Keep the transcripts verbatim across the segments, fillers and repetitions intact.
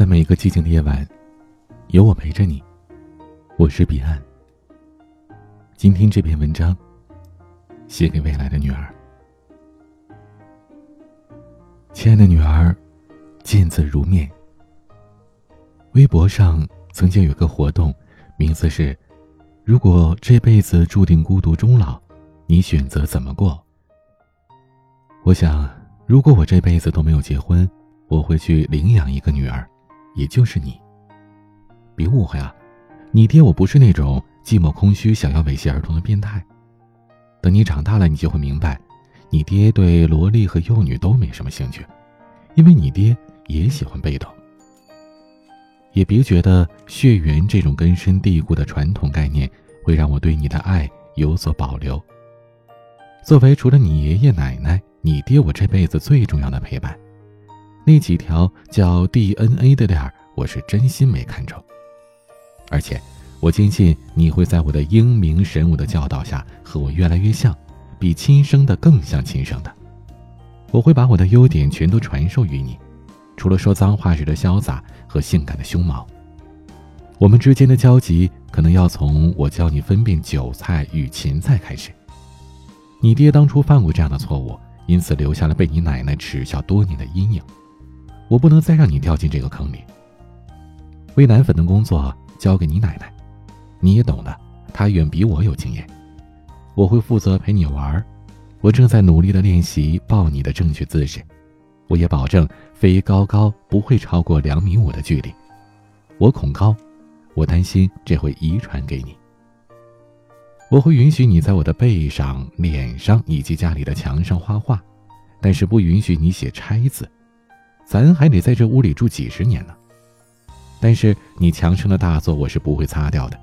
在每一个寂静的夜晚，有我陪着你。我是彼岸。今天这篇文章写给未来的女儿。亲爱的女儿，见字如面。微博上曾经有个活动，名字是如果这辈子注定孤独终老，你选择怎么过？我想，如果我这辈子都没有结婚，我会去领养一个女儿，也就是你。别误会啊，你爹我不是那种寂寞空虚想要猥亵儿童的变态。等你长大了，你就会明白，你爹对萝莉和幼女都没什么兴趣，因为你爹也喜欢被动。也别觉得血缘这种根深蒂固的传统概念会让我对你的爱有所保留。作为除了你爷爷奶奶，你爹我这辈子最重要的陪伴，那几条叫 D N A 的链儿，我是真心没看中。而且我坚信你会在我的英明神武的教导下和我越来越像，比亲生的更像亲生的。我会把我的优点全都传授于你，除了说脏话时的潇洒和性感的胸毛。我们之间的交集可能要从我教你分辨韭菜与芹菜开始。你爹当初犯过这样的错误，因此留下了被你奶奶耻笑多年的阴影。我不能再让你掉进这个坑里。喂奶粉的工作交给你奶奶，你也懂的，她远比我有经验。我会负责陪你玩，我正在努力的练习抱你的正确姿势。我也保证飞高高不会超过两米五的距离。我恐高，我担心这会遗传给你。我会允许你在我的背上、脸上以及家里的墙上画画，但是不允许你写拆字。咱还得在这屋里住几十年呢。但是你墙上的大作我是不会擦掉的。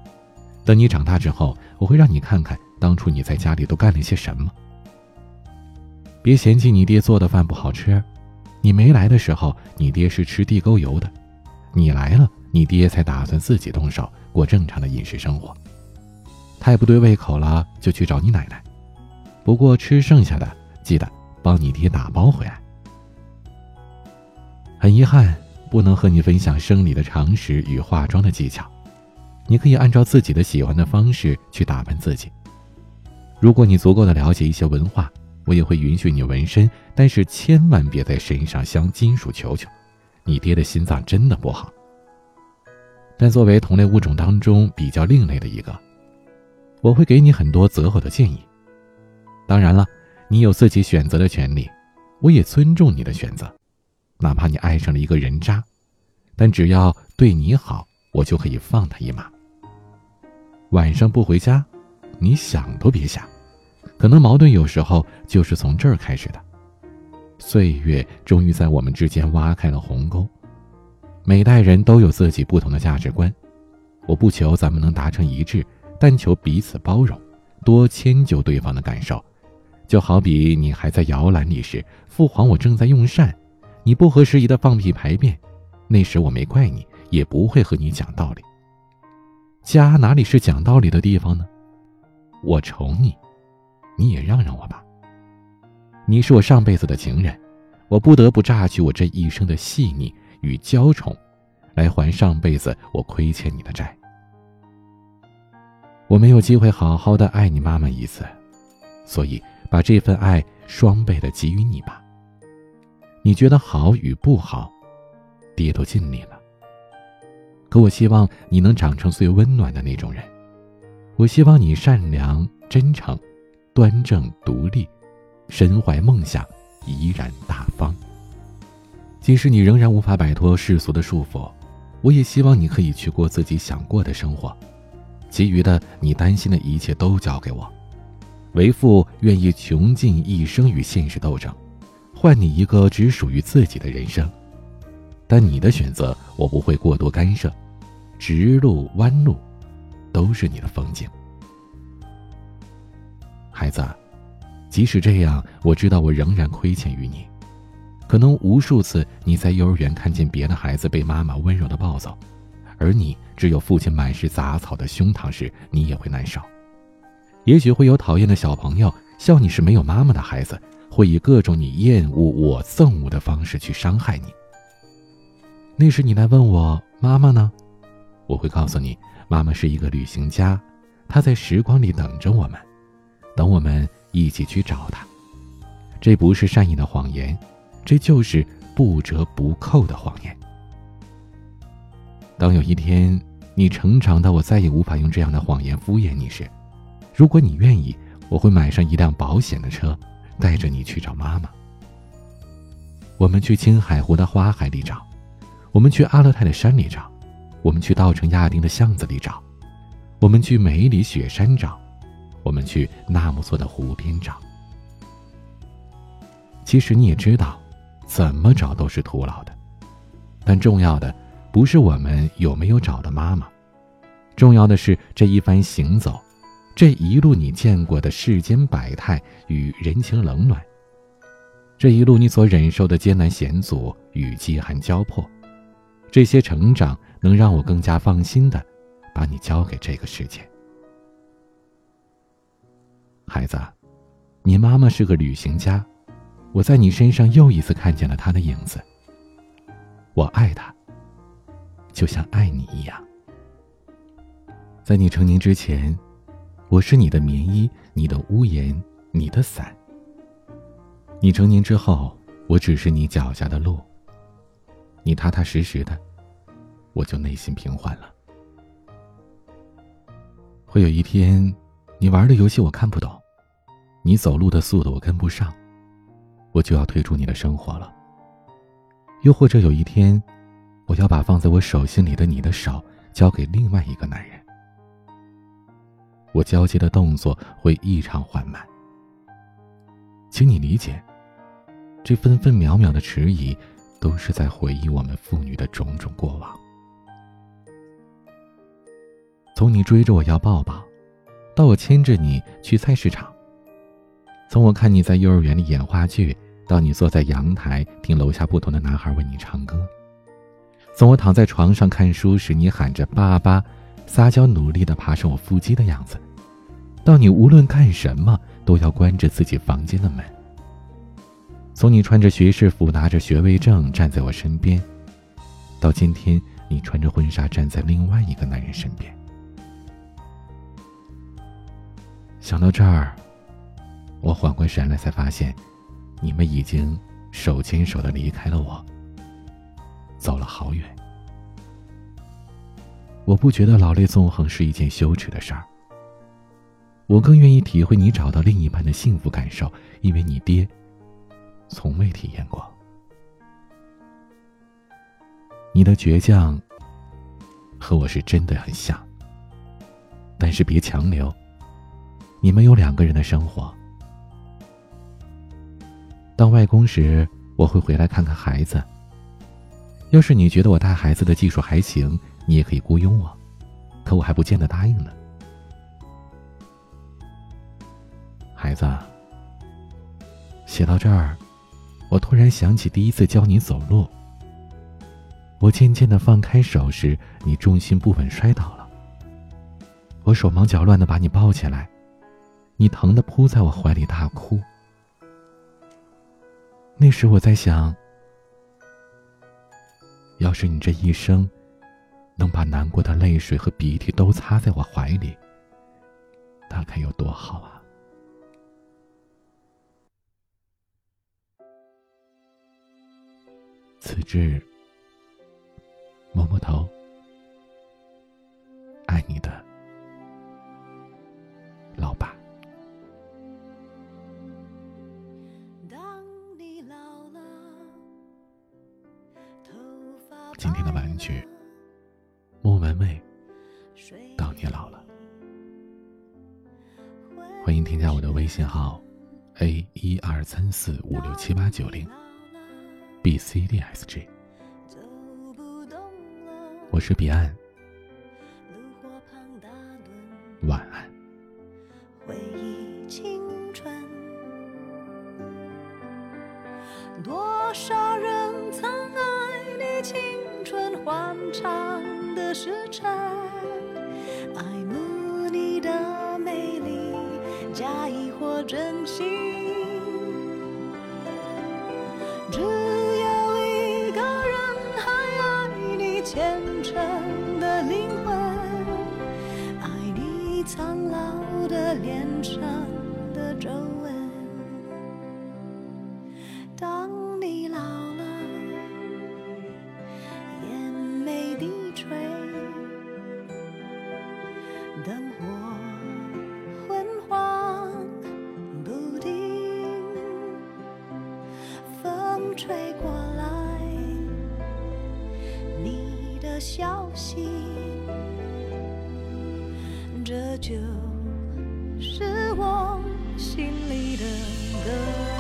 等你长大之后，我会让你看看当初你在家里都干了些什么。别嫌弃你爹做的饭不好吃。你没来的时候，你爹是吃地沟油的；你来了，你爹才打算自己动手过正常的饮食生活。太不对胃口了，就去找你奶奶。不过吃剩下的，记得帮你爹打包回来。很遗憾，不能和你分享生理的常识与化妆的技巧。你可以按照自己的喜欢的方式去打扮自己。如果你足够的了解一些文化，我也会允许你纹身，但是千万别在身上镶金属球球，你爹的心脏真的不好。但作为同类物种当中比较另类的一个，我会给你很多择偶的建议。当然了，你有自己选择的权利，我也尊重你的选择，哪怕你爱上了一个人渣，但只要对你好，我就可以放他一马。晚上不回家，你想都别想。可能矛盾有时候就是从这儿开始的。岁月终于在我们之间挖开了鸿沟。每代人都有自己不同的价值观，我不求咱们能达成一致，但求彼此包容，多迁就对方的感受。就好比你还在摇篮里时，父皇我正在用膳，你不合时宜的放屁排便，那时我没怪你，也不会和你讲道理。家哪里是讲道理的地方呢？我宠你，你也让让我吧。你是我上辈子的情人，我不得不榨取我这一生的细腻与娇宠，来还上辈子我亏欠你的债。我没有机会好好的爱你妈妈一次，所以把这份爱双倍的给予你吧。你觉得好与不好，爹都尽力了。可我希望你能长成最温暖的那种人。我希望你善良、真诚、端正独立，身怀梦想，怡然大方。即使你仍然无法摆脱世俗的束缚，我也希望你可以去过自己想过的生活，其余的你担心的一切都交给我。为父愿意穷尽一生与现实斗争，换你一个只属于自己的人生。但你的选择我不会过多干涉，直路弯路都是你的风景。孩子，即使这样，我知道我仍然亏欠于你。可能无数次你在幼儿园看见别的孩子被妈妈温柔地抱走，而你只有父亲满是杂草的胸膛时，你也会难受。也许会有讨厌的小朋友笑你是没有妈妈的孩子，会以各种你厌恶我憎恶的方式去伤害你。那时你来问我妈妈呢，我会告诉你，妈妈是一个旅行家，她在时光里等着我们，等我们一起去找她。这不是善意的谎言，这就是不折不扣的谎言。当有一天你成长到我再也无法用这样的谎言敷衍你时，如果你愿意，我会买上一辆保险的车，带着你去找妈妈。我们去青海湖的花海里找，我们去阿勒泰的山里找，我们去稻城亚丁的巷子里找，我们去梅里雪山找，我们去纳木错的湖边找。其实你也知道，怎么找都是徒劳的。但重要的不是我们有没有找到妈妈，重要的是这一番行走，这一路你见过的世间百态与人情冷暖，这一路你所忍受的艰难险阻与饥寒交迫，这些成长能让我更加放心地把你交给这个世界。孩子，你妈妈是个旅行家，我在你身上又一次看见了她的影子。我爱她，就像爱你一样。在你成年之前，我是你的棉衣，你的屋檐，你的伞。你成年之后，我只是你脚下的路，你踏踏实实的，我就内心平缓了。会有一天，你玩的游戏我看不懂，你走路的速度我跟不上，我就要退出你的生活了。又或者有一天，我要把放在我手心里的你的手交给另外一个男人，我交接的动作会异常缓慢。请你理解，这分分秒秒的迟疑，都是在回忆我们父女的种种过往。从你追着我要抱抱，到我牵着你去菜市场；从我看你在幼儿园里演话剧，到你坐在阳台听楼下不同的男孩为你唱歌；从我躺在床上看书时你喊着爸爸，撒娇努力地爬上我腹肌的样子，到你无论干什么都要关着自己房间的门；从你穿着学士服拿着学位证站在我身边，到今天你穿着婚纱站在另外一个男人身边。想到这儿，我缓过神来，才发现你们已经手牵手地离开了我，走了好远。我不觉得老泪纵横是一件羞耻的事儿，我更愿意体会你找到另一半的幸福感受，因为你爹从未体验过。你的倔强和我是真的很像，但是别强留，你们有两个人的生活。当外公时，我会回来看看孩子，要是你觉得我带孩子的技术还行，你也可以雇佣我，可我还不见得答应呢。孩子，写到这儿，我突然想起第一次教你走路。我渐渐地放开手时，你重心不稳摔倒了，我手忙脚乱地把你抱起来，你疼得扑在我怀里大哭。那时我在想，要是你这一生能把难过的泪水和鼻涕都擦在我怀里，大概有多好啊。此致，摸摸头，爱你的老爸。今天的晚安曲，莫文蔚，当你老了。欢迎添加我的微信号 a 一二三四五六七八九零。B C D S G， 我是彼岸，晚安。回忆青春，多少人曾爱你青春欢畅的时辰，爱慕你的美丽，假意或真心。只有一个人还爱沉的灵魂，爱你苍老的脸上的皱纹。当你老了，眼眉低垂，灯火昏黄不定，风吹过来你的消息，这就是我心里的歌。